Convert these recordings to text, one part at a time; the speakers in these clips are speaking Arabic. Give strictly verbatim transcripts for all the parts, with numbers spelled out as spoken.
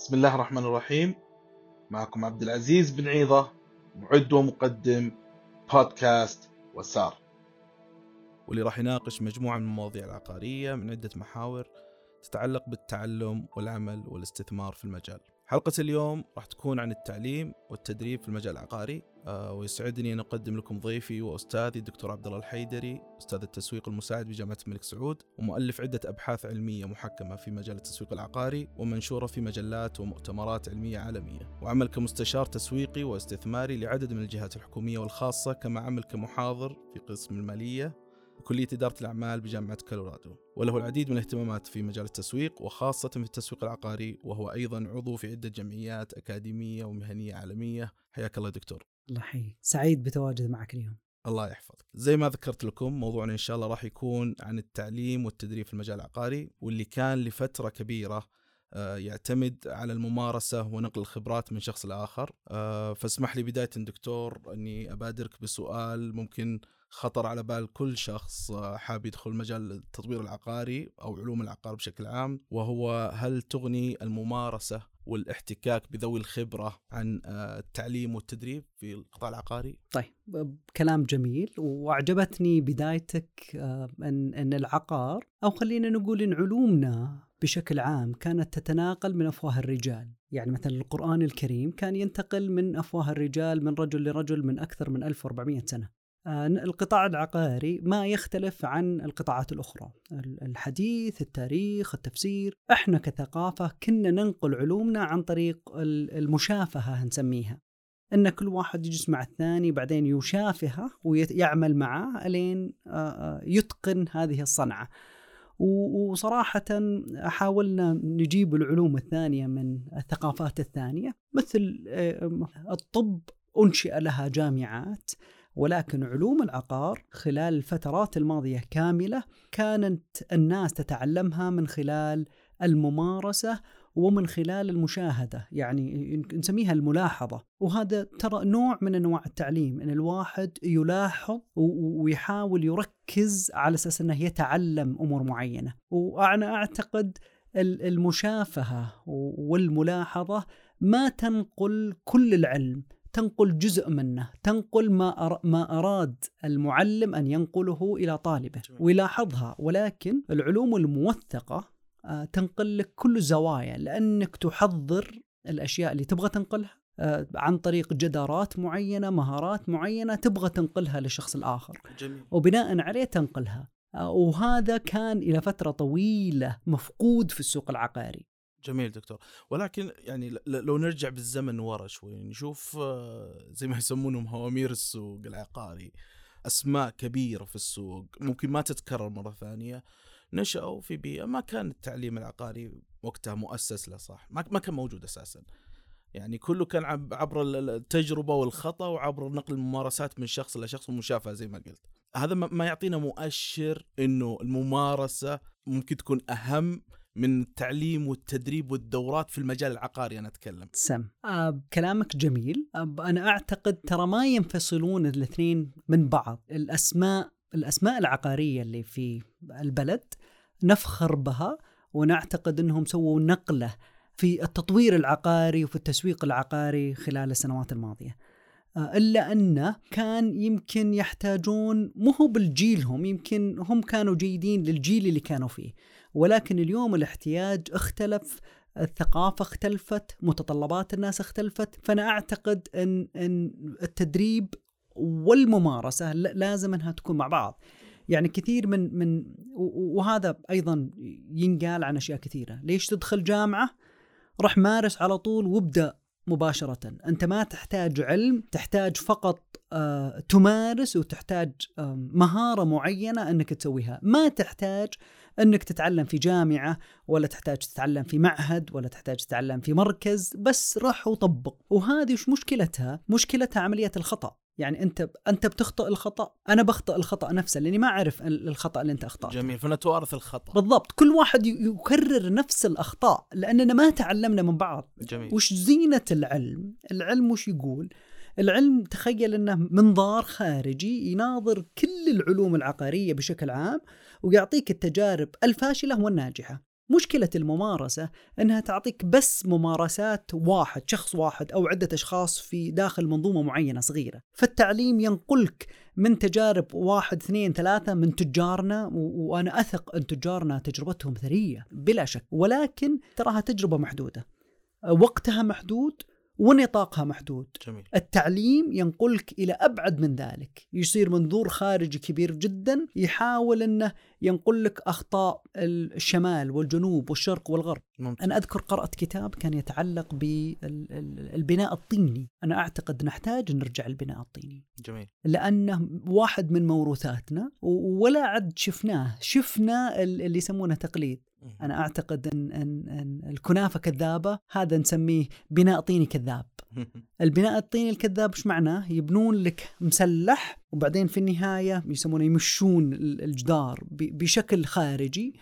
بسم الله الرحمن الرحيم. معكم عبد العزيز بن عيضة، معد ومقدم بودكاست وسار، واللي راح يناقش مجموعة من المواضيع العقارية من عدة محاور تتعلق بالتعلم والعمل والاستثمار في المجال. حلقة اليوم راح تكون عن التعليم والتدريب في المجال العقاري، ويسعدني أن أقدم لكم ضيفي وأستاذي الدكتور عبدالله الحيدري، أستاذ التسويق المساعد بجامعة الملك سعود، ومؤلف عدة أبحاث علمية محكمة في مجال التسويق العقاري ومنشورة في مجلات ومؤتمرات علمية عالمية، وعمل كمستشار تسويقي واستثماري لعدد من الجهات الحكومية والخاصة، كما عمل كمحاضر في قسم المالية كلية إدارة الأعمال بجامعة كولورادو، وله العديد من الاهتمامات في مجال التسويق وخاصة في التسويق العقاري، وهو أيضا عضو في عدة جمعيات أكاديمية ومهنية عالمية. حياك الله دكتور. الله يحييك، سعيد بتواجد معك اليوم. الله يحفظك. زي ما ذكرت لكم، موضوعنا إن شاء الله راح يكون عن التعليم والتدريب في المجال العقاري، واللي كان لفترة كبيرة يعتمد على الممارسة ونقل الخبرات من شخص لآخر. فاسمح لي بداية دكتور أني أبادرك بسؤال ممكن خطر على بال كل شخص حاب يدخل مجال التطوير العقاري أو علوم العقار بشكل عام، وهو هل تغني الممارسة والاحتكاك بذوي الخبرة عن التعليم والتدريب في القطاع العقاري؟ طيب، كلام جميل، وأعجبتني بدايتك أن, أن العقار، أو خلينا نقول أن علومنا بشكل عام كانت تتناقل من أفواه الرجال. يعني مثلا القرآن الكريم كان ينتقل من أفواه الرجال من رجل لرجل من أكثر من ألف وأربعمائة سنة. القطاع العقاري ما يختلف عن القطاعات الأخرى، الحديث، التاريخ، التفسير. احنا كثقافة كنا ننقل علومنا عن طريق المشافهة، هنسميها ان كل واحد يجلس مع الثاني بعدين يشافهه ويعمل معه لين يتقن هذه الصنعة. وصراحة حاولنا نجيب العلوم الثانية من الثقافات الثانية، مثل الطب أنشئ لها جامعات، ولكن علوم العقار خلال الفترات الماضية كاملة كانت الناس تتعلمها من خلال الممارسة ومن خلال المشاهدة، يعني نسميها الملاحظة. وهذا ترى نوع من أنواع التعليم، أن الواحد يلاحظ ويحاول يركز على أساس أنه يتعلم أمور معينة. وأنا أعتقد المشافهة والملاحظة ما تنقل كل العلم، تنقل جزء منه، تنقل ما ما أراد المعلم أن ينقله إلى طالبه ويلاحظها. ولكن العلوم الموثقة تنقل لك كل الزوايا، لأنك تحضر الأشياء اللي تبغى تنقلها عن طريق جدارات معينة، مهارات معينة تبغى تنقلها للشخص الآخر، جميل. وبناء عليه تنقلها. وهذا كان إلى فترة طويلة مفقود في السوق العقاري. جميل دكتور، ولكن يعني لو نرجع بالزمن ورا شوي نشوف زي ما يسمونهم هوامير السوق العقاري، أسماء كبيرة في السوق ممكن ما تتكرر مرة ثانية، نشأوا في بيئة ما كان التعليم العقاري وقتها مؤسس له، صح؟ ما كان موجود أساساً، يعني كله كان عبر التجربة والخطأ وعبر نقل الممارسات من شخص لشخص ومشافهة زي ما قلت. هذا ما يعطينا مؤشر إنه الممارسة ممكن تكون أهم من التعليم والتدريب والدورات في المجال العقاري. أنا أتكلم سم آه، كلامك جميل. آه، أنا أعتقد ترى ما ينفصلون الاثنين من بعض. الأسماء الأسماء العقارية اللي في البلد نفخر بها، ونعتقد أنهم سووا نقلة في التطوير العقاري وفي التسويق العقاري خلال السنوات الماضية، إلا أنه كان يمكن يحتاجون مهو بالجيلهم، يمكن هم كانوا جيدين للجيل اللي كانوا فيه، ولكن اليوم الاحتياج اختلف، الثقافة اختلفت، متطلبات الناس اختلفت. فأنا أعتقد أن, أن التدريب والممارسة لازم أنها تكون مع بعض. يعني كثير من, من وهذا أيضا ينقال عن أشياء كثيرة، ليش تدخل جامعة؟ رح مارس على طول وابدأ مباشرة، أنت ما تحتاج علم، تحتاج فقط آه تمارس، وتحتاج آه مهارة معينة أنك تسويها. ما تحتاج أنك تتعلم في جامعة، ولا تحتاج تتعلم في معهد، ولا تحتاج تتعلم في مركز، بس رح وطبق. وهذه وش مشكلتها؟ مشكلتها عملية الخطأ. يعني أنت أنت بتخطئ الخطأ، أنا بخطئ الخطأ نفسه لأني ما أعرف الخطأ اللي أنت أخطأت. جميل، فأنا توارث الخطأ. بالضبط، كل واحد يكرر نفس الأخطاء لأننا ما تعلمنا من بعض. جميل. وش زينة العلم؟ العلم وش يقول؟ العلم تخيل أنه منظار خارجي يناظر كل العلوم العقارية بشكل عام، ويعطيك التجارب الفاشلة والناجحة. مشكلة الممارسة أنها تعطيك بس ممارسات واحد، شخص واحد أو عدة أشخاص في داخل منظومة معينة صغيرة. فالتعليم ينقلك من تجارب واحد اثنين ثلاثة من تجارنا، وأنا أثق أن تجارنا تجربتهم ثرية بلا شك، ولكن تراها تجربة محدودة، وقتها محدود ونطاقها محدود. جميل. التعليم ينقلك إلى أبعد من ذلك، يصير منظور خارجي كبير جدا يحاول أنه ينقلك أخطاء الشمال والجنوب والشرق والغرب. ممتاز. أنا أذكر قرأت كتاب كان يتعلق بالبناء الطيني، أنا أعتقد نحتاج نرجع للبناء الطيني. جميل. لأنه واحد من موروثاتنا ولا عد شفناه، شفنا اللي يسمونه تقليد. أنا أعتقد أن, أن, أن الكنافة كذابة، هذا نسميه بناء طيني كذاب. البناء الطيني الكذاب إيش معناه؟ يبنون لك مسلح وبعدين في النهاية يسمونه يمشون الجدار بشكل خارجي،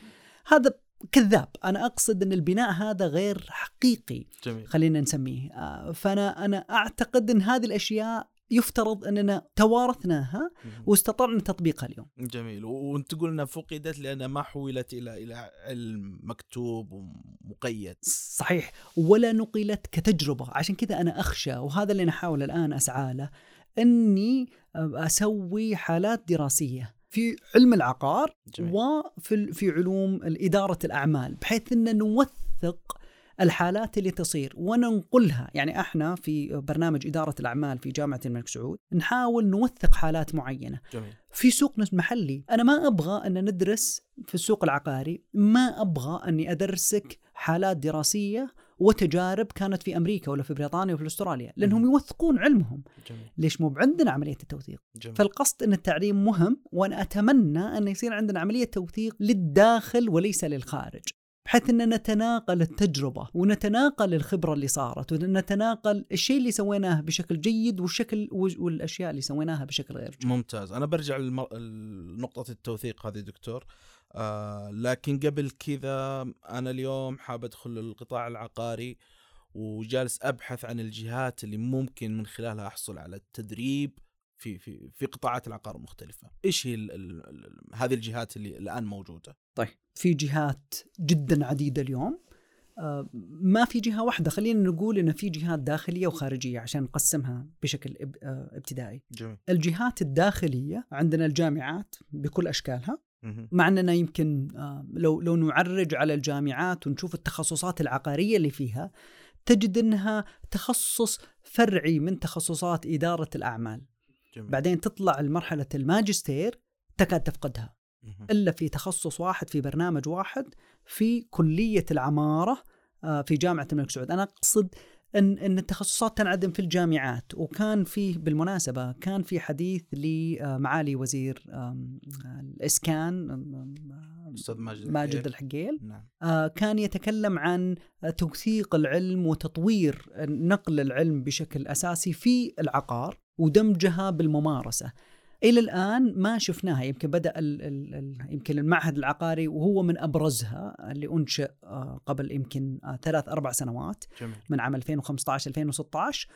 هذا كذاب. أنا أقصد أن البناء هذا غير حقيقي. جميل. خلينا نسميه. فأنا أنا أعتقد أن هذه الأشياء يفترض أننا توارثناها واستطعنا تطبيقها اليوم. جميل. وانت قلنا فقدت لأنها ما حولت إلى إلى علم مكتوب ومقيد. صحيح، ولا نقلت كتجربة. عشان كذا أنا أخشى، وهذا اللي نحاول الآن أسعى له، أني أسوي حالات دراسية في علم العقار. جميل. وفي في علوم إدارة الأعمال، بحيث أن نوثق الحالات اللي تصير وننقلها. يعني احنا في برنامج إدارة الأعمال في جامعة الملك سعود نحاول نوثق حالات معينة. جميل. في سوقنا المحلي، أنا ما أبغى أن ندرس في السوق العقاري، ما أبغى أني أدرسك حالات دراسية وتجارب كانت في أمريكا ولا في بريطانيا ولا في أستراليا، لأنهم يوثقون علمهم. جميل. ليش مو عندنا عملية التوثيق؟ جميل. فالقصد أن التعليم مهم، وأنا أتمنى أن يصير عندنا عملية توثيق للداخل وليس للخارج، بحيث أننا نتناقل التجربة ونتناقل الخبرة اللي صارت ونتناقل الشيء اللي سويناه بشكل جيد والشكل والأشياء اللي سويناها بشكل غير جيد. ممتاز. أنا برجع لنقطة التوثيق هذه دكتور، آه لكن قبل كذا أنا اليوم حاب أدخل القطاع العقاري وجالس أبحث عن الجهات اللي ممكن من خلالها أحصل على التدريب في في في قطاعات العقار مختلفة. إيش هي ال ال ال هذه الجهات اللي الآن موجودة؟ طيب، في جهات جدا عديدة اليوم، آه ما في جهة واحدة. خلينا نقول إن في جهات داخلية وخارجية عشان نقسمها بشكل اب آه ابتدائي. جميل. الجهات الداخلية عندنا الجامعات بكل أشكالها، مع أننا يمكن آه لو لو نعرج على الجامعات ونشوف التخصصات العقارية اللي فيها، تجد أنها تخصص فرعي من تخصصات إدارة الأعمال. جميل. بعدين تطلع المرحلة الماجستير تكاد تفقدها إلا في تخصص واحد في برنامج واحد في كلية العمارة في جامعة الملك سعود. أنا أقصد أن, أن التخصصات تنعدم في الجامعات. وكان فيه بالمناسبة كان في حديث لمعالي وزير الإسكان أستاذ ماجد الحقيل. نعم. كان يتكلم عن توثيق العلم وتطوير نقل العلم بشكل أساسي في العقار ودمجها بالممارسة. إلى الآن ما شفناها. يمكن بدأ ال ال ال يمكن المعهد العقاري وهو من أبرزها، اللي أنشئ قبل يمكن ثلاث أربع سنوات. جميل. من عام ألفين وخمسة عشر ألفين وستة عشر،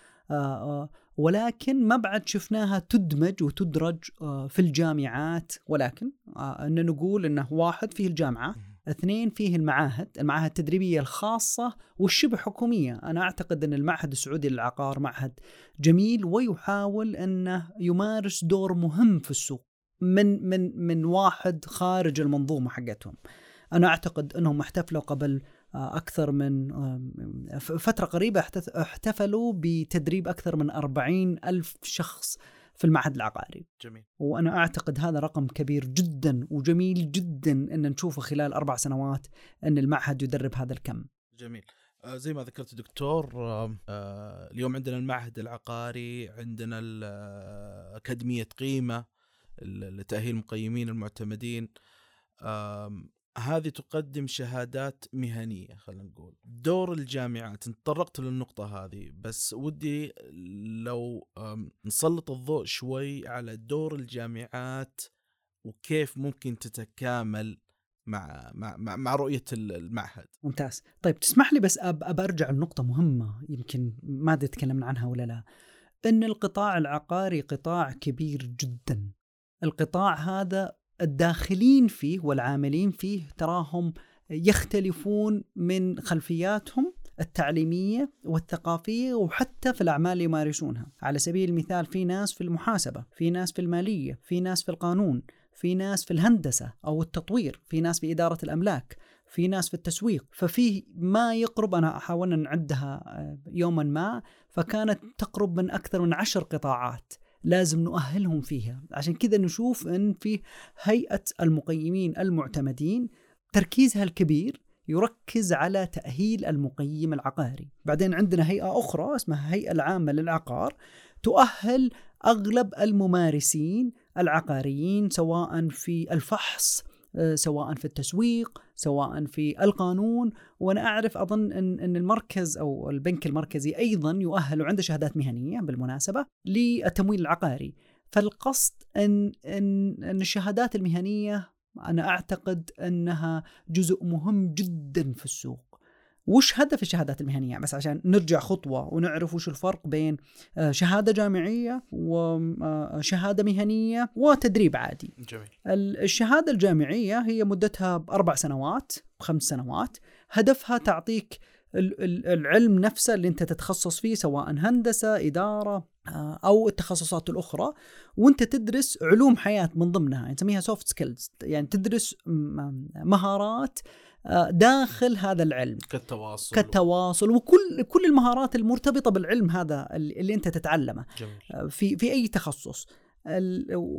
ولكن ما بعد شفناها تدمج وتدرج في الجامعات. ولكن أن نقول أنه واحد فيه الجامعة، اثنين فيه المعاهد، المعاهد التدريبية الخاصة والشبه حكومية. أنا أعتقد أن المعهد السعودي للعقار معهد جميل ويحاول أنه يمارس دور مهم في السوق من من من واحد خارج المنظومة حقتهم. أنا أعتقد أنهم احتفلوا قبل أكثر من فترة قريبة، احتفلوا بتدريب أكثر من أربعين ألف شخص في المعهد العقاري. جميل. وأنا أعتقد هذا رقم كبير جدا وجميل جدا أن نشوفه خلال أربع سنوات أن المعهد يدرب هذا الكم. جميل. آه زي ما ذكرت دكتور، آه اليوم عندنا المعهد العقاري، عندنا أكاديمية قيمة لتأهيل مقيمين المعتمدين، آه هذه تقدم شهادات مهنية. خلينا نقول دور الجامعات، تطرقت للنقطة هذه، بس ودي لو نسلط الضوء شوي على دور الجامعات وكيف ممكن تتكامل مع مع مع رؤية المعهد. ممتاز. طيب تسمح لي بس أب أرجع لنقطة مهمة يمكن ما تكلمنا عنها ولا لا، إن القطاع العقاري قطاع كبير جدا. القطاع هذا الداخلين فيه والعاملين فيه تراهم يختلفون من خلفياتهم التعليمية والثقافية وحتى في الأعمال اللي يمارسونها. على سبيل المثال في ناس في المحاسبة، في ناس في المالية، في ناس في القانون، في ناس في الهندسة أو التطوير، في ناس في إدارة الأملاك، في ناس في التسويق. ففيه ما يقرب، أنا أحاول أن أعدها يوما ما، فكانت تقرب من أكثر من عشر قطاعات لازم نؤهلهم فيها. عشان كذا نشوف أن في هيئة المقيمين المعتمدين تركيزها الكبير يركز على تأهيل المقيم العقاري. بعدين عندنا هيئة أخرى اسمها الهيئة العامة للعقار تؤهل أغلب الممارسين العقاريين، سواء في الفحص، سواء في التسويق، سواء في القانون. وأنا أعرف أظن أن المركز أو البنك المركزي أيضا يؤهل، عنده شهادات مهنية بالمناسبة للتمويل العقاري. فالقصد أن, أن, أن الشهادات المهنية أنا أعتقد أنها جزء مهم جدا في السوق. وش هدف الشهادات المهنية؟ بس عشان نرجع خطوة ونعرف وش الفرق بين شهادة جامعية وشهادة مهنية وتدريب عادي. جميل. الشهادة الجامعية هي مدتها بأربع سنوات بخمس سنوات، هدفها تعطيك العلم نفسه اللي انت تتخصص فيه، سواء هندسة، إدارة أو التخصصات الأخرى، وانت تدرس علوم حياة من ضمنها نسميها soft skills، يعني تدرس مهارات داخل هذا العلم كالتواصل, كالتواصل وكل كل المهارات المرتبطة بالعلم هذا اللي انت تتعلمه. جميل. في في أي تخصص،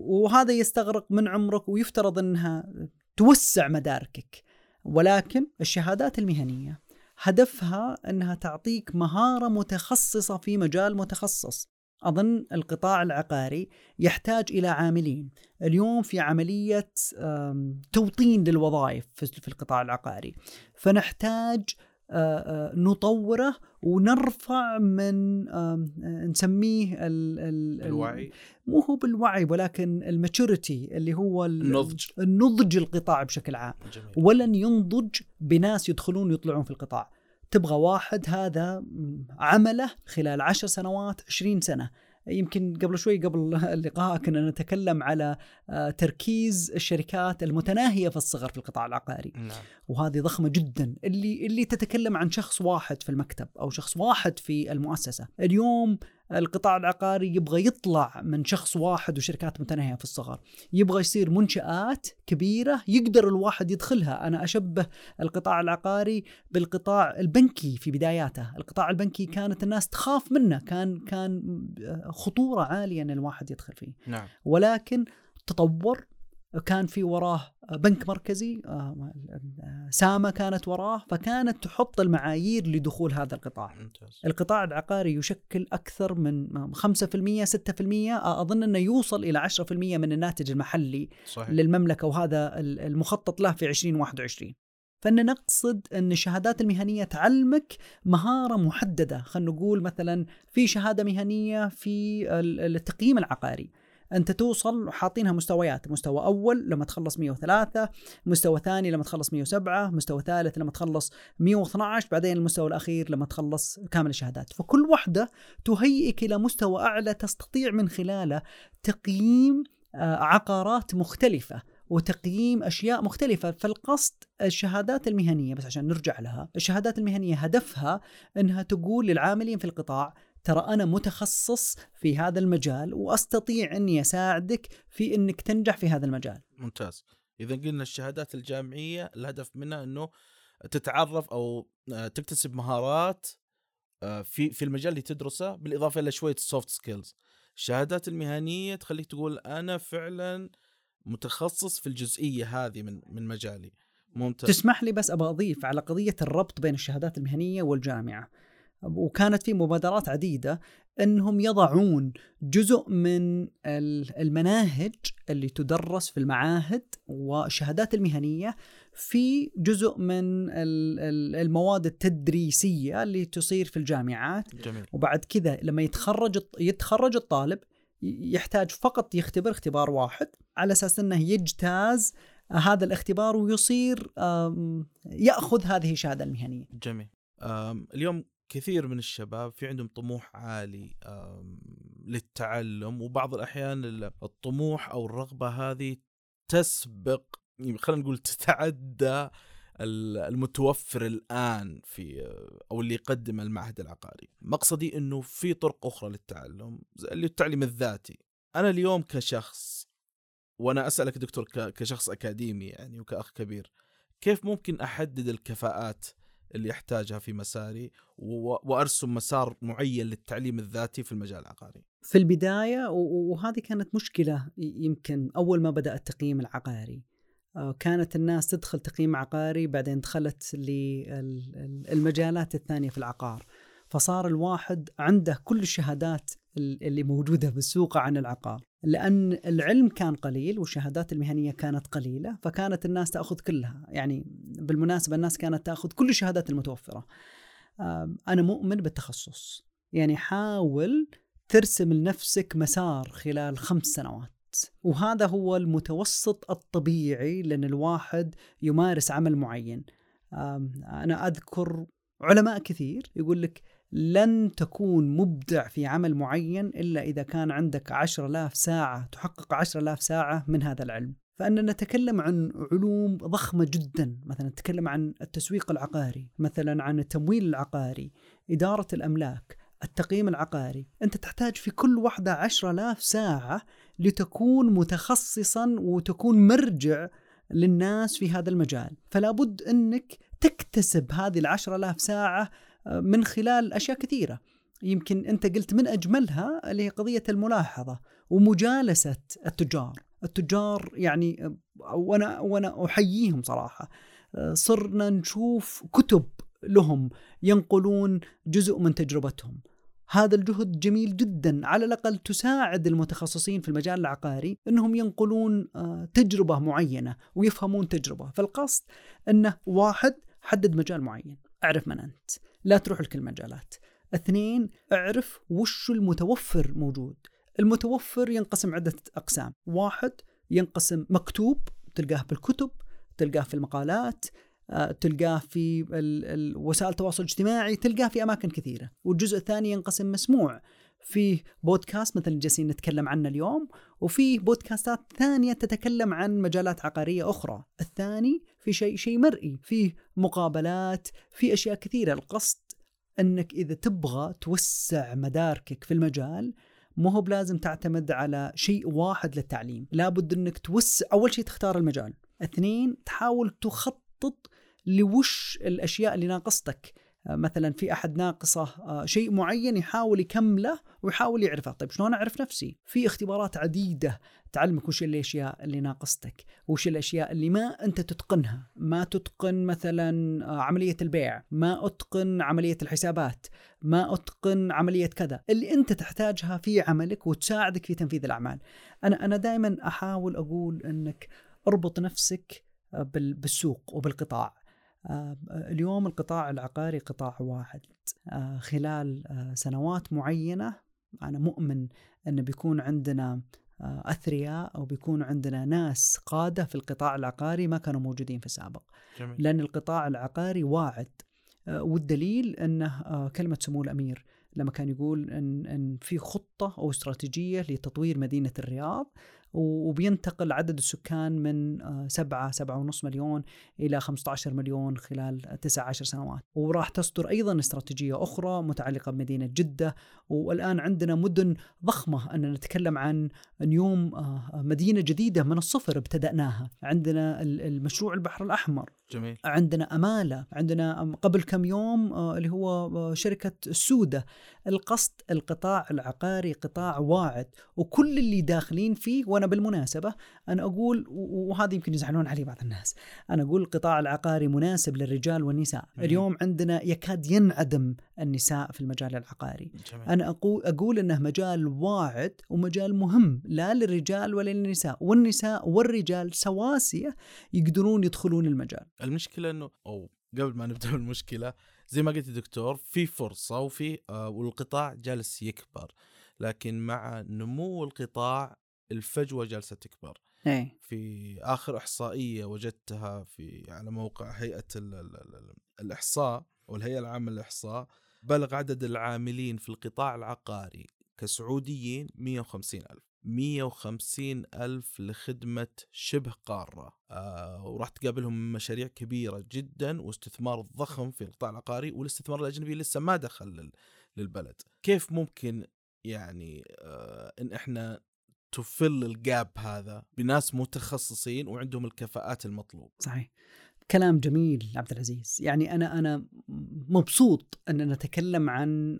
وهذا يستغرق من عمرك ويفترض أنها توسع مداركك. ولكن الشهادات المهنية هدفها أنها تعطيك مهارة متخصصة في مجال متخصص. أظن القطاع العقاري يحتاج إلى عاملين. اليوم في عملية توطين للوظائف في القطاع العقاري، فنحتاج نطوره ونرفع من نسميه ال ال الوعي، مو هو بالوعي ولكن الماتشوريتي اللي هو النضج النضج القطاع بشكل عام. جميل. ولن ينضج بناس يدخلون ويطلعون في القطاع. تبغى واحد هذا عمله خلال عشر سنوات عشرين سنة. يمكن قبل شوي قبل اللقاء كنا نتكلم على تركيز الشركات المتناهية في الصغر في القطاع العقاري. نعم. وهذه ضخمة جدا، اللي اللي تتكلم عن شخص واحد في المكتب أو شخص واحد في المؤسسة. اليوم القطاع العقاري يبغى يطلع من شخص واحد وشركات متناهية في الصغر، يبغى يصير منشآت كبيرة يقدر الواحد يدخلها. أنا أشبه القطاع العقاري بالقطاع البنكي في بداياته. القطاع البنكي كانت الناس تخاف منه، كان كان خطورة عالية أن الواحد يدخل فيه. نعم. ولكن تطور، كان في وراه بنك مركزي، سامة كانت وراه، فكانت تحط المعايير لدخول هذا القطاع. ممتاز. القطاع العقاري يشكل أكثر من خمسة بالمئة ستة بالمئة، أظن أنه يوصل إلى عشرة بالمئة من الناتج المحلي. صحيح. للمملكة، وهذا المخطط له في عشرين واحد وعشرين. فإن نقصد أن الشهادات المهنية تعلمك مهارة محددة. خلنا نقول مثلا في شهادة مهنية في التقييم العقاري، أنت توصل حاطينها مستويات، مستوى أول لما تخلص مئة وثلاثة، مستوى ثاني لما تخلص مئة وسبعة، مستوى ثالث لما تخلص مئة واثني عشر، بعدين المستوى الأخير لما تخلص كامل الشهادات. فكل واحدة تهيئك إلى مستوى أعلى تستطيع من خلاله تقييم عقارات مختلفة وتقييم أشياء مختلفة. فالقصد الشهادات المهنية، بس عشان نرجع لها، الشهادات المهنية هدفها أنها تقول للعاملين في القطاع ترى أنا متخصص في هذا المجال وأستطيع أني أساعدك في أنك تنجح في هذا المجال. ممتاز. إذا قلنا الشهادات الجامعية الهدف منها أنه تتعرف أو تكتسب مهارات في في المجال اللي تدرسه، بالإضافة إلى شوية soft skills. الشهادات المهنية تخليك تقول أنا فعلا متخصص في الجزئية هذه من من مجالي. ممتاز. تسمح لي بس أبغى أضيف على قضية الربط بين الشهادات المهنية والجامعة. وكانت في مبادرات عديدة أنهم يضعون جزء من المناهج اللي تدرس في المعاهد والشهادات المهنية في جزء من المواد التدريسية اللي تصير في الجامعات. جميل. وبعد كذا لما يتخرج يتخرج الطالب يحتاج فقط يختبر اختبار واحد على أساس أنه يجتاز هذا الاختبار ويصير يأخذ هذه الشهادة المهنية. جميل. اليوم كثير من الشباب في عندهم طموح عالي للتعلم، وبعض الأحيان الطموح أو الرغبة هذه تسبق، خلينا نقول تتعدى المتوفر الآن في أو اللي يقدم المعهد العقاري. مقصدي أنه في طرق أخرى للتعلم اللي التعليم الذاتي. أنا اليوم كشخص، وأنا أسألك دكتور كشخص أكاديمي يعني وكأخ كبير، كيف ممكن أحدد الكفاءات اللي أحتاجها في مساري وأرسم مسار معين للتعليم الذاتي في المجال العقاري؟ في البداية، وهذه كانت مشكلة يمكن أول ما بدأ التقييم العقاري، كانت الناس تدخل تقييم عقاري بعدين دخلت للمجالات الثانية في العقار، فصار الواحد عنده كل الشهادات اللي موجودة بالسوق عن العقار، لأن العلم كان قليل والشهادات المهنية كانت قليلة، فكانت الناس تأخذ كلها. يعني بالمناسبة الناس كانت تأخذ كل الشهادات المتوفرة. أنا مؤمن بالتخصص، يعني حاول ترسم لنفسك مسار خلال خمس سنوات، وهذا هو المتوسط الطبيعي لأن الواحد يمارس عمل معين. أنا أذكر علماء كثير يقول لك لن تكون مبدع في عمل معين إلا إذا كان عندك عشر آلاف ساعة، تحقق عشر آلاف ساعة من هذا العلم. فأننا نتكلم عن علوم ضخمة جدا، مثلا نتكلم عن التسويق العقاري، مثلا عن التمويل العقاري، إدارة الأملاك، التقييم العقاري. أنت تحتاج في كل واحدة عشر آلاف ساعة لتكون متخصصا وتكون مرجع للناس في هذا المجال. فلا بد أنك تكتسب هذه العشر آلاف ساعة من خلال أشياء كثيرة. يمكن أنت قلت من أجملها اللي هي قضية الملاحظة ومجالسة التجار. التجار يعني وأنا, وأنا أحييهم صراحة، صرنا نشوف كتب لهم ينقلون جزء من تجربتهم. هذا الجهد جميل جدا، على الأقل تساعد المتخصصين في المجال العقاري أنهم ينقلون تجربة معينة ويفهمون تجربة. فالقصد أنه واحد، حدد مجال معين، أعرف من أنت، لا تروح لكل المجالات. اثنين، أعرف وش المتوفر موجود. المتوفر ينقسم عدة أقسام. واحد، ينقسم مكتوب، تلقاه بالكتب، تلقاه في المقالات، تلقاه في وسائل التواصل الاجتماعي، تلقاه في أماكن كثيرة. والجزء الثاني ينقسم مسموع، فيه بودكاست مثل جالسين نتكلم عنه اليوم، وفيه بودكاستات ثانية تتكلم عن مجالات عقارية أخرى. الثاني في شيء شيء مرئي، فيه مقابلات، فيه أشياء كثيرة. القصد أنك إذا تبغى توسع مداركك في المجال، ما هو بلازم تعتمد على شيء واحد للتعليم. لابد أنك توسع. أول شيء تختار المجال. اثنين، تحاول تخطط لوش الأشياء اللي ناقصتك. مثلا في أحد ناقصه شيء معين يحاول يكمله ويحاول يعرفه. طيب شلون أعرف نفسي؟ في اختبارات عديدة تعلمك وش الأشياء اللي ناقصتك، وش الأشياء اللي ما أنت تتقنها. ما تتقن مثلا عملية البيع، ما أتقن عملية الحسابات، ما أتقن عملية كذا، اللي أنت تحتاجها في عملك وتساعدك في تنفيذ الأعمال. أنا أنا دائما أحاول أقول أنك اربط نفسك بالسوق وبالقطاع. اليوم القطاع العقاري قطاع واحد. خلال سنوات معينة أنا مؤمن أن بيكون عندنا أثرياء أو بيكون عندنا ناس قادة في القطاع العقاري ما كانوا موجودين في السابق. جميل. لأن القطاع العقاري واعد، والدليل أنه كلمة سمو الأمير لما كان يقول أن, أن في خطة أو استراتيجية لتطوير مدينة الرياض، وبينتقل عدد السكان من سبعة سبعة ونص مليون إلى خمسة عشر مليون خلال تسعة عشر سنوات. وراح تصدر أيضا استراتيجية أخرى متعلقة بمدينة جدة. والآن عندنا مدن ضخمة، أننا نتكلم عن نيوم، مدينة جديدة من الصفر ابتدأناها. عندنا المشروع البحر الأحمر. جميل. عندنا أمالة، عندنا قبل كم يوم اللي هو شركة سودة. القصد القطاع العقاري قطاع واعد، وكل اللي داخلين فيه. وأنا بالمناسبة أنا أقول، وهذا يمكن يزعلون عليه بعض الناس، أنا أقول القطاع العقاري مناسب للرجال والنساء. مم. اليوم عندنا يكاد ينعدم النساء في المجال العقاري. جميل. أنا أقول, أقول أنه مجال واعد ومجال مهم، لا للرجال ولا للنساء، والنساء والرجال سواسية يقدرون يدخلون المجال. المشكلة أنه أو قبل ما نبدأ المشكلة زي ما قلت الدكتور، في فرصة وفي آه والقطاع جالس يكبر، لكن مع نمو القطاع الفجوة جالسة تكبر. أي. في آخر إحصائية وجدتها في على موقع هيئة الإحصاء والهيئة العامة للإحصاء، بلغ عدد العاملين في القطاع العقاري كسعوديين مئة وخمسين ألف، مئة وخمسين ألف لخدمة شبه قارة، آه وراح تقابلهم مشاريع كبيرة جدا واستثمار ضخم في القطاع العقاري، والاستثمار الأجنبي لسه ما دخل للبلد. كيف ممكن يعني آه إن إحنا تفل الجاب هذا بناس متخصصين وعندهم الكفاءات المطلوبة؟ صحيح، كلام جميل عبد العزيز. يعني أنا أنا مبسوط أن نتكلم عن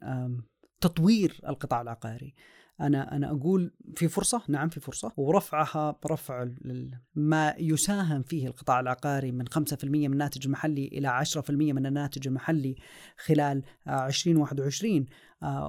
تطوير القطاع العقاري. أنا أنا أقول في فرصة، نعم في فرصة، ورفعها برفع ما يساهم فيه القطاع العقاري من خمسة بالمئة من الناتج المحلي إلى عشرة بالمئة من الناتج المحلي خلال عشرين واحد وعشرين.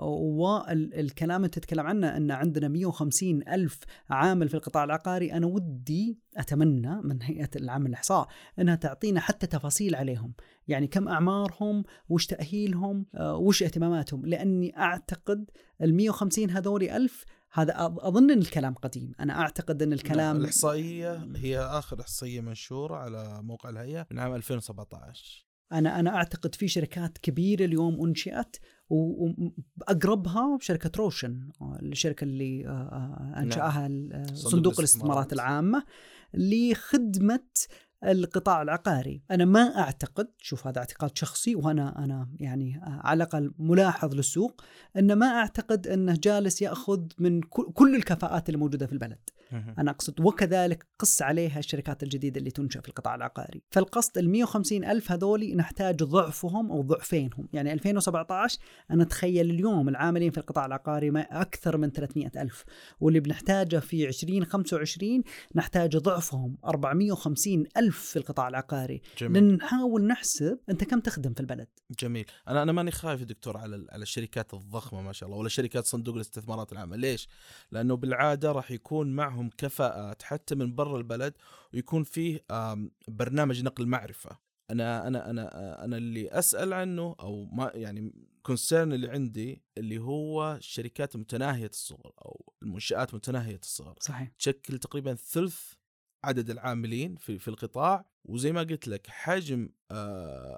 والكلام اللي تتكلم عنه أن عندنا مئة وخمسين ألف عامل في القطاع العقاري، أنا ودي أتمنى من هيئة العمل الإحصاء أنها تعطينا حتى تفاصيل عليهم، يعني كم أعمارهم، وش تأهيلهم، وش اهتماماتهم، لأني أعتقد المئة وخمسين هذولي ألف، هذا أظن أن الكلام قديم. أنا أعتقد أن الكلام الإحصائية هي آخر إحصائية منشورة على موقع الهيئة من عام ألفين وسبعة عشر. أنا أنا أعتقد في شركات كبيرة اليوم أنشئت، وأقربها شركة روشن، الشركة اللي أنشأها صندوق الاستثمارات العامة لخدمة القطاع العقاري. أنا ما أعتقد، شوف هذا اعتقاد شخصي، وأنا أنا يعني على الأقل ملاحظ للسوق، أن ما أعتقد أنه جالس يأخذ من كل الكفاءات اللي موجودة في البلد. أنا أقصد، وكذلك قص عليها الشركات الجديدة اللي تنشأ في القطاع العقاري. فالقصد المئة وخمسين ألف هذولي نحتاج ضعفهم أو ضعفينهم. يعني ألفين وسبعة عشر أنا أتخيل اليوم العاملين في القطاع العقاري ما أكثر من ثلاثمئة ألف، واللي بنحتاجه في عشرين خمسة وعشرين نحتاج ضعفهم أربعمئة وخمسين ألف في القطاع العقاري. جميل. نحاول نحسب أنت كم تخدم في البلد. جميل. أنا أنا ماني خايف يا دكتور على على الشركات الضخمة ما شاء الله، ولا شركات صندوق الاستثمارات العامة. ليش؟ لأنه بالعادة راح يكون معهم كفاءات حتى من برا البلد، ويكون فيه برنامج نقل معرفة. أنا أنا أنا أنا اللي أسأل عنه أو ما يعني كونسيرن اللي عندي اللي هو الشركات متناهية الصغر أو المنشآت متناهية الصغر. صحيح. تشكل تقريبا ثلث عدد العاملين في في القطاع، وزي ما قلت لك حجم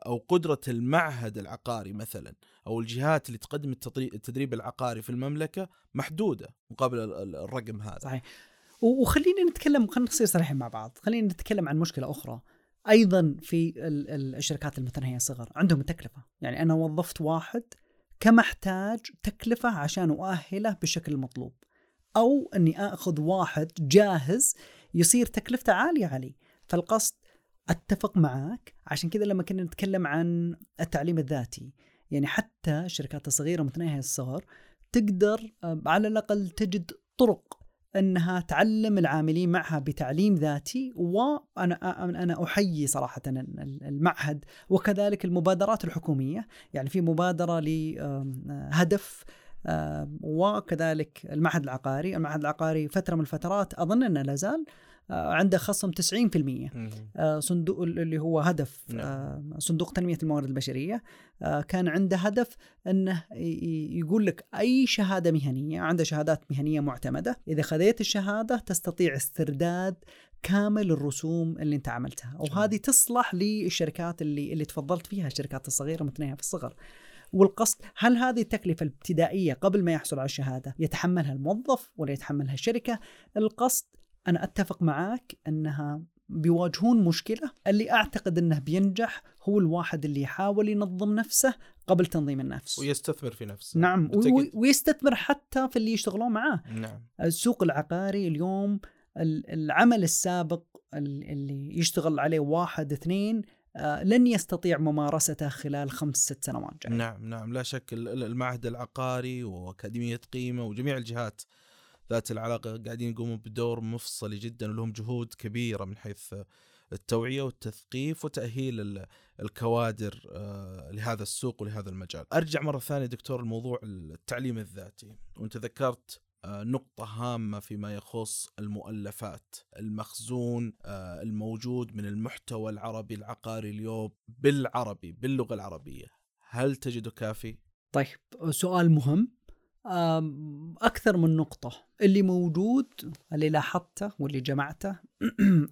أو قدرة المعهد العقاري مثلا أو الجهات اللي تقدم التدريب العقاري في المملكة محدودة مقابل الرقم هذا. صحيح. وخلينا نتكلم، خلينا نصير صريحين مع بعض، خلينا نتكلم عن مشكلة أخرى أيضا في الشركات المتناهية الصغر، عندهم التكلفة. يعني أنا وظفت واحد كم أحتاج تكلفة عشان أؤهله بالشكل المطلوب، أو أني أخذ واحد جاهز يصير تكلفته عالية علي. فالقصد أتفق معك. عشان كذا لما كنا نتكلم عن التعليم الذاتي، يعني حتى الشركات الصغيرة ومتناهية الصغر تقدر على الأقل تجد طرق أنها تعلم العاملين معها بتعليم ذاتي. وأنا أنا أحيي صراحة المعهد، وكذلك المبادرات الحكومية. يعني في مبادرة لهدف، وكذلك المعهد العقاري المعهد العقاري فترة من الفترات أظن أنه لازال عنده خصم تسعين بالمئة. صندوق اللي هو هدف صندوق تنمية الموارد البشرية كان عنده هدف أنه يقول لك أي شهادة مهنية، عنده شهادات مهنية معتمدة، إذا خذيت الشهادة تستطيع استرداد كامل الرسوم اللي انت عملتها. وهذه تصلح للشركات اللي اللي تفضلت فيها، الشركات الصغيرة متناهية في الصغر. والقصد، هل هذه التكلفة الابتدائية قبل ما يحصل على الشهادة يتحملها الموظف ولا يتحملها الشركة؟ القصد أنا أتفق معك أنها بيواجهون مشكلة. اللي أعتقد أنه بينجح هو الواحد اللي يحاول ينظم نفسه قبل تنظيم النفس، ويستثمر في نفسه. نعم، ويستثمر حتى في اللي يشتغلون معاه. نعم. السوق العقاري اليوم، العمل السابق اللي يشتغل عليه واحد اثنين لن يستطيع ممارسته خلال خمس ست سنوات جاية. نعم نعم، لا شك. المعهد العقاري وأكاديمية قيمة وجميع الجهات ذات العلاقة قاعدين يقومون بدور مفصلي جدا، ولهم جهود كبيرة من حيث التوعية والتثقيف وتأهيل الكوادر لهذا السوق ولهذا المجال. أرجع مرة ثانية دكتور الموضوع التعليم الذاتي، وأنت ذكرت نقطة هامة فيما يخص المؤلفات، المخزون الموجود من المحتوى العربي العقاري اليوم بالعربي باللغة العربية، هل تجده كافي؟ طيب، سؤال مهم. أكثر من نقطة اللي موجود، اللي لاحظته واللي جمعته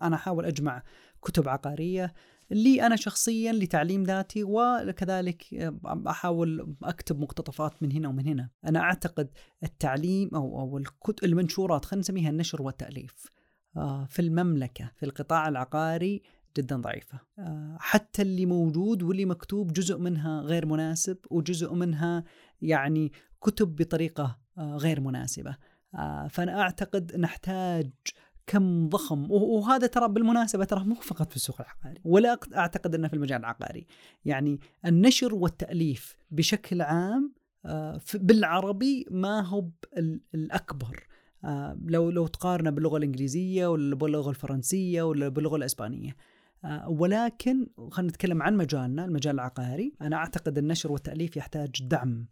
أنا أحاول أجمع كتب عقارية لي أنا شخصيا لتعليم ذاتي، وكذلك أحاول أكتب مقتطفات من هنا ومن هنا. أنا أعتقد التعليم أو, أو المنشورات، خلينا نسميها النشر والتأليف، في المملكة في القطاع العقاري جدا ضعيفة. حتى اللي موجود واللي مكتوب جزء منها غير مناسب، وجزء منها يعني كتب بطريقة غير مناسبة. فأنا أعتقد نحتاج كم ضخم، وهذا ترى بالمناسبة ترى مو فقط في السوق العقاري، ولا أعتقد أنه في المجال العقاري، يعني النشر والتأليف بشكل عام بالعربي ما هو الأكبر. لو لو تقارنه باللغة الإنجليزية ولا باللغة الفرنسية ولا باللغة الإسبانية، ولكن خلينا نتكلم عن مجالنا المجال العقاري. أنا أعتقد النشر والتأليف يحتاج دعم،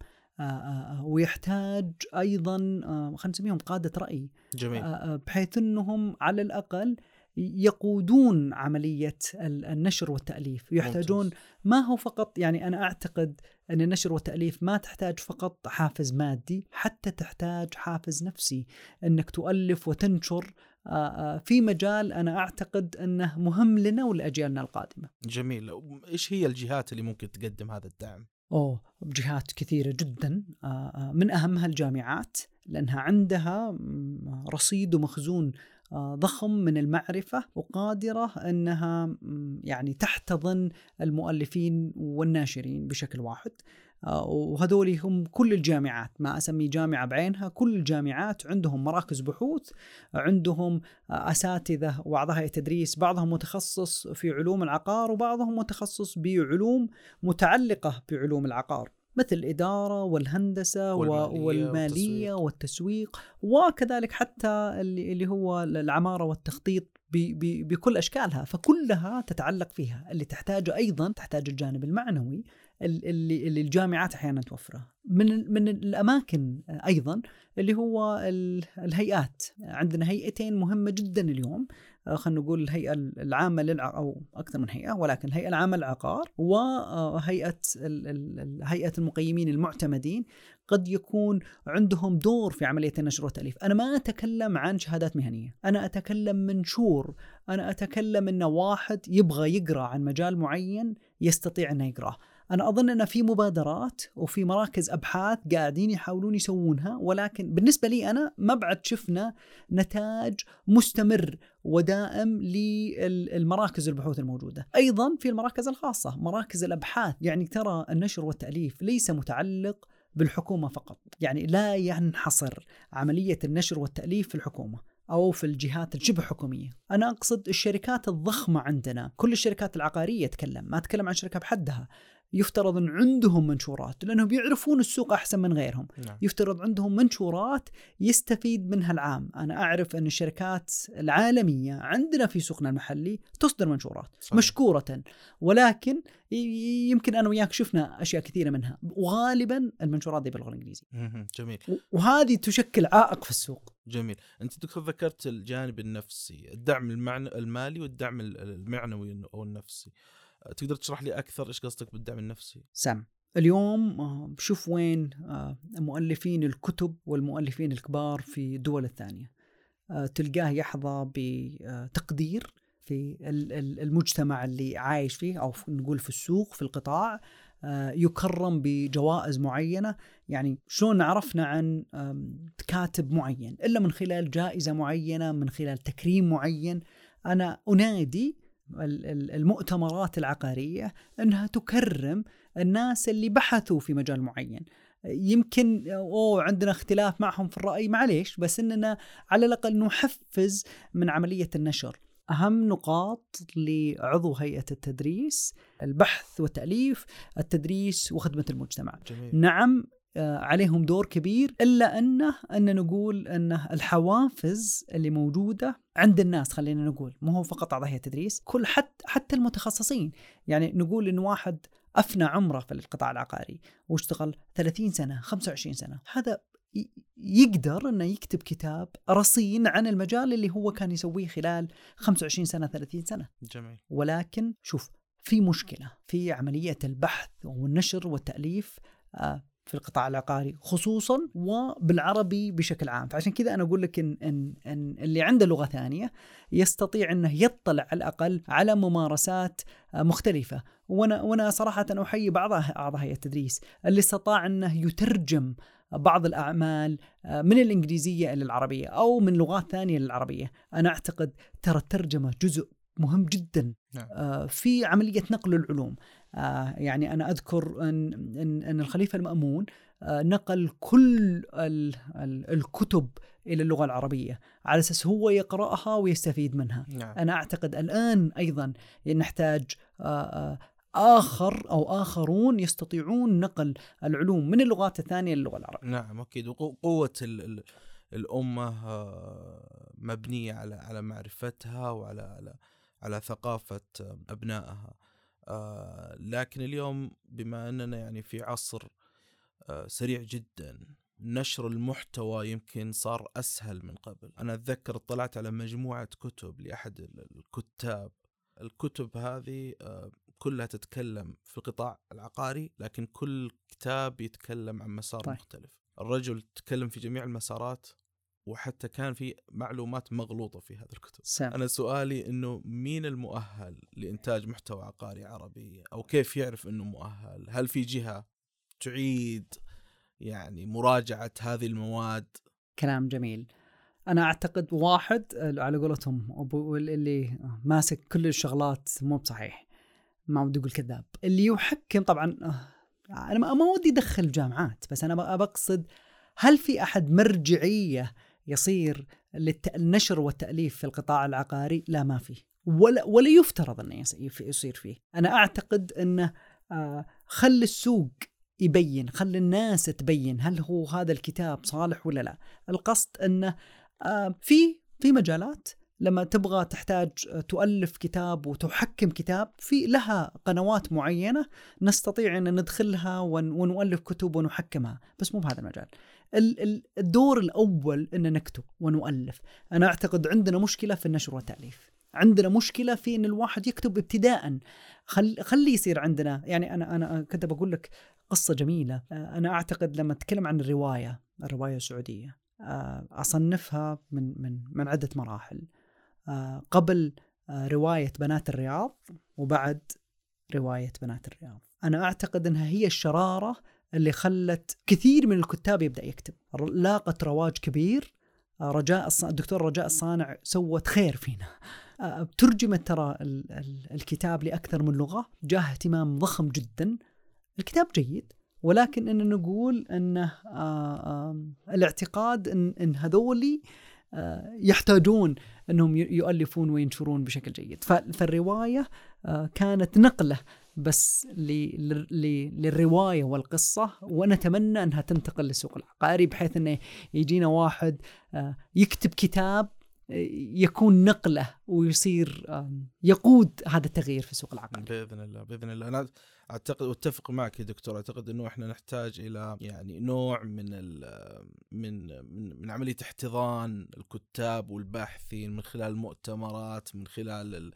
ويحتاج أيضا خلينا نسميهم قادة رأي، جميل، بحيث أنهم على الأقل يقودون عملية النشر والتأليف. يحتاجون ما هو فقط، يعني أنا أعتقد أن النشر والتأليف ما تحتاج فقط حافز مادي، حتى تحتاج حافز نفسي، أنك تؤلف وتنشر في مجال أنا أعتقد أنه مهم لنا ولأجيالنا القادمة. جميل. إيش هي الجهات اللي ممكن تقدم هذا الدعم؟ أوه، جهات كثيرة جدا، من أهمها الجامعات، لأنها عندها رصيد ومخزون ضخم من المعرفة، وقادرة أنها يعني تحتضن المؤلفين والناشرين بشكل واحد. وهذول هم كل الجامعات، ما أسمي جامعة بعينها، كل الجامعات عندهم مراكز بحوث، عندهم أساتذة وعضها تدريس، بعضهم متخصص في علوم العقار وبعضهم متخصص بعلوم متعلقة بعلوم العقار، مثل الإدارة والهندسة والمالية, والمالية والتسويق، وكذلك حتى اللي هو العمارة والتخطيط بكل أشكالها. فكلها تتعلق فيها. اللي تحتاجه أيضا تحتاج الجانب المعنوي اللي, اللي الجامعات أحيانا توفره. من, من الأماكن أيضا اللي هو الهيئات. عندنا هيئتين مهمة جدا اليوم، خلنا نقول الهيئة العامة للعقار، أو أكثر من هيئة، ولكن الهيئة العامة للعقار وهيئة هيئة المقيمين المعتمدين قد يكون عندهم دور في عملية النشر والتأليف. أنا ما أتكلم عن شهادات مهنية، أنا أتكلم منشور، أنا أتكلم إن واحد يبغى يقرأ عن مجال معين يستطيع إنه يقرأه. أنا أظن أن في مبادرات وفي مراكز أبحاث قاعدين يحاولون يسوونها، ولكن بالنسبة لي أنا ما بعد شفنا نتاج مستمر ودائم للمراكز البحوث الموجودة. أيضا في المراكز الخاصة، مراكز الأبحاث، يعني ترى النشر والتأليف ليس متعلق بالحكومة فقط، يعني لا ينحصر عملية النشر والتأليف في الحكومة أو في الجهات الشبه حكومية. أنا أقصد الشركات الضخمة عندنا، كل الشركات العقارية أتكلم، ما أتكلم عن شركة بحدها، يفترض أن عندهم منشورات لأنهم يعرفون السوق أحسن من غيرهم. نعم. يفترض عندهم منشورات يستفيد منها العام. أنا أعرف أن الشركات العالمية عندنا في سوقنا المحلي تصدر منشورات، صحيح، مشكورة، ولكن يمكن أنا وياك شفنا أشياء كثيرة منها، وغالبا المنشورات دي باللغة الإنجليزية. جميل. وهذه تشكل عائق في السوق. جميل. أنت دكتور ذكرت الجانب النفسي، الدعم المالي والدعم المعنوي أو النفسي، تقدر تشرح لي أكثر إيش قصدك بالدعم النفسي؟ سام، اليوم شوف وين مؤلفين الكتب والمؤلفين الكبار في دول الثانية، تلقاه يحظى بتقدير في المجتمع اللي عايش فيه، أو نقول في السوق في القطاع، يكرم بجوائز معينة. يعني شلون عرفنا عن كاتب معين إلا من خلال جائزة معينة، من خلال تكريم معين. أنا أنادي المؤتمرات العقارية أنها تكرم الناس اللي بحثوا في مجال معين. يمكن أو عندنا اختلاف معهم في الرأي، معليش، بس أننا على الأقل نحفز من عملية النشر. أهم نقاط لعضو هيئة التدريس: البحث والتأليف، التدريس، وخدمة المجتمع. جميل. نعم عليهم دور كبير، إلا أنه أن نقول أن الحوافز اللي موجودة عند الناس، خلينا نقول مو هو فقط أعضاء هيئة التدريس، كل حتى حتى المتخصصين. يعني نقول إن واحد أفنى عمره في القطاع العقاري واشتغل ثلاثين سنة خمسة وعشرين سنة، هذا يقدر أنه يكتب كتاب رصين عن المجال اللي هو كان يسويه خلال خمسة وعشرين سنة ثلاثين سنة. جميل. ولكن شوف، في مشكلة في عملية البحث والنشر والتأليف في القطاع العقاري خصوصا وبالعربي بشكل عام. فعشان كذا أنا أقول لك إن, إن, إن اللي عنده لغة ثانية يستطيع أنه يطلع على الأقل على ممارسات مختلفة. وأنا, وأنا صراحة أحيي بعض أعضاء هيئة التدريس اللي استطاع أنه يترجم بعض الأعمال من الإنجليزية إلى العربية أو من لغات ثانية للعربية. أنا أعتقد ترى الترجمة جزء مهم جدا في عملية نقل العلوم. يعني أنا أذكر أن, أن, أن الخليفة المأمون نقل كل الكتب إلى اللغة العربية على أساس هو يقرأها ويستفيد منها. أنا أعتقد الآن أيضا نحتاج آخر أو آخرون يستطيعون نقل العلوم من اللغات الثانية للغة العربية. نعم أكيد. وقوة الأمة مبنية على على معرفتها وعلى على على ثقافة أبنائها. لكن اليوم بما أننا يعني في عصر سريع جدا نشر المحتوى يمكن صار أسهل من قبل. أنا أتذكر طلعت على مجموعة كتب لأحد الكتاب. الكتب هذه كلها تتكلم في القطاع العقاري لكن كل كتاب يتكلم عن مسار طيب. مختلف. الرجل تكلم في جميع المسارات وحتى كان في معلومات مغلوطة في هذا الكتب سام. أنا سؤالي أنه مين المؤهل لإنتاج محتوى عقاري عربي أو كيف يعرف أنه مؤهل؟ هل في جهة تعيد يعني مراجعة هذه المواد؟ كلام جميل. أنا أعتقد واحد على قولتهم اللي ماسك كل الشغلات مو بصحيح، ما بدي أقول كذاب، اللي يحكم. طبعا أنا ما ودي أدخل جامعات، بس أنا بقصد هل في أحد مرجعية يصير للنشر والتأليف في القطاع العقاري؟ لا ما في، ولا, ولا يفترض أنه يصير فيه. أنا أعتقد أنه خل السوق يبين، خل الناس تبين هل هو هذا الكتاب صالح ولا لا. القصد أنه في في مجالات لما تبغى تحتاج تؤلف كتاب وتحكم كتاب في لها قنوات معينة نستطيع أن ندخلها ونؤلف كتب ونحكمها، بس مو بهذا المجال. الدور الأول أن نكتب ونؤلف. أنا أعتقد عندنا مشكلة في النشر والتأليف، عندنا مشكلة في أن الواحد يكتب ابتداء. خل... خلي يصير عندنا يعني أنا, أنا كنت بقول لك قصة جميلة. أنا أعتقد لما أتكلم عن الرواية الرواية السعودية أصنفها من, من, من عدة مراحل، قبل رواية بنات الرياض وبعد رواية بنات الرياض. أنا أعتقد أنها هي الشرارة اللي خلت كثير من الكتاب يبدأ يكتب، لاقت رواج كبير. رجاء الدكتور رجاء الصانع سوت خير فينا، ترجمت ترى الكتاب لأكثر من لغة، جاه اهتمام ضخم جدا. الكتاب جيد، ولكن إن نقول أن الاعتقاد أن, إن هذولي يحتاجون أنهم يؤلفون وينشرون بشكل جيد. فالرواية كانت نقلة بس للرواية والقصة، ونتمنى أنها تنتقل للسوق العقاري بحيث أنه يجينا واحد يكتب كتاب يكون نقلة ويصير يقود هذا التغيير في السوق العقاري بإذن الله. بإذن الله أنا أعتقد وأتفق معك يا دكتور. أعتقد أنه إحنا نحتاج إلى يعني نوع من ال من من عملية احتضان الكتاب والباحثين من خلال المؤتمرات، من خلال ال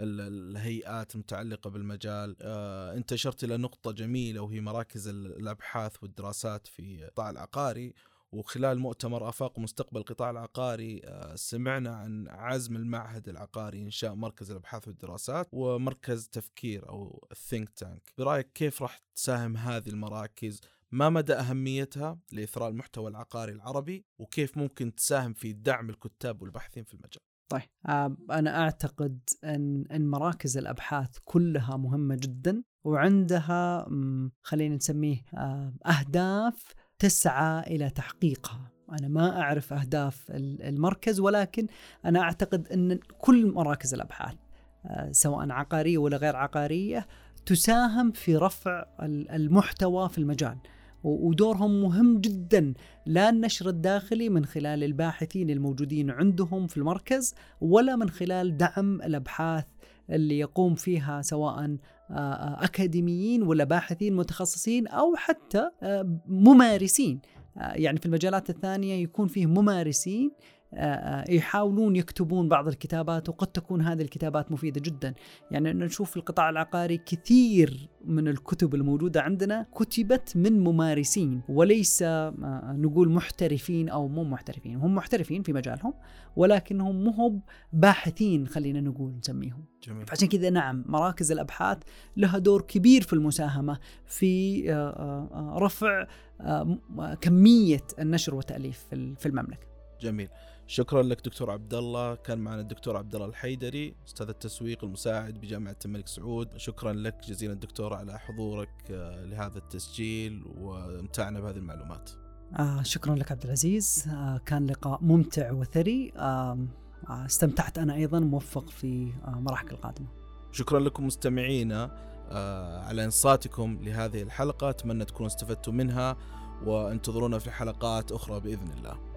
ال الهيئات المتعلقة بالمجال. آه، أنت أشرت إلى نقطة جميلة وهي مراكز الأبحاث والدراسات في القطاع العقاري. وخلال مؤتمر آفاق مستقبل القطاع العقاري سمعنا عن عزم المعهد العقاري إنشاء مركز الأبحاث والدراسات ومركز تفكير أو think tank. برأيك كيف راح تساهم هذه المراكز؟ ما مدى أهميتها لإثراء المحتوى العقاري العربي؟ وكيف ممكن تساهم في دعم الكتاب والباحثين في المجال؟ طيب، أنا أعتقد أن مراكز الأبحاث كلها مهمة جدا وعندها خلينا نسميه أهداف تسعى إلى تحقيقها. أنا ما أعرف أهداف المركز، ولكن أنا أعتقد أن كل مراكز الأبحاث سواء عقارية ولا غير عقارية تساهم في رفع المحتوى في المجال، ودورهم مهم جدا، لا النشر الداخلي من خلال الباحثين الموجودين عندهم في المركز ولا من خلال دعم الأبحاث اللي يقوم فيها سواء أكاديميين ولا باحثين متخصصين أو حتى ممارسين. يعني في المجالات الثانية يكون فيه ممارسين يحاولون يكتبون بعض الكتابات، وقد تكون هذه الكتابات مفيدة جدا. يعني نشوف في القطاع العقاري كثير من الكتب الموجودة عندنا كتبت من ممارسين، وليس نقول محترفين أو مو محترفين، هم محترفين في مجالهم ولكنهم مهب باحثين، خلينا نقول نسميهم. جميل. فعشان كذا نعم مراكز الأبحاث لها دور كبير في المساهمة في رفع كمية النشر والتأليف في المملكة. جميل، شكرا لك دكتور عبد الله. كان معنا الدكتور عبد الله الحيدري، استاذ التسويق المساعد بجامعة الملك سعود. شكرا لك جزيلا دكتور على حضورك لهذا التسجيل وامتعنا بهذه المعلومات. آه شكرا لك عبد العزيز، آه كان لقاء ممتع وثري، آه استمتعت أنا أيضا، موفق في آه مراحل القادمة. شكرا لكم مستمعينا آه على إنصاتكم لهذه الحلقة، أتمنى تكونوا استفدتوا منها، وانتظرونا في حلقات أخرى بإذن الله.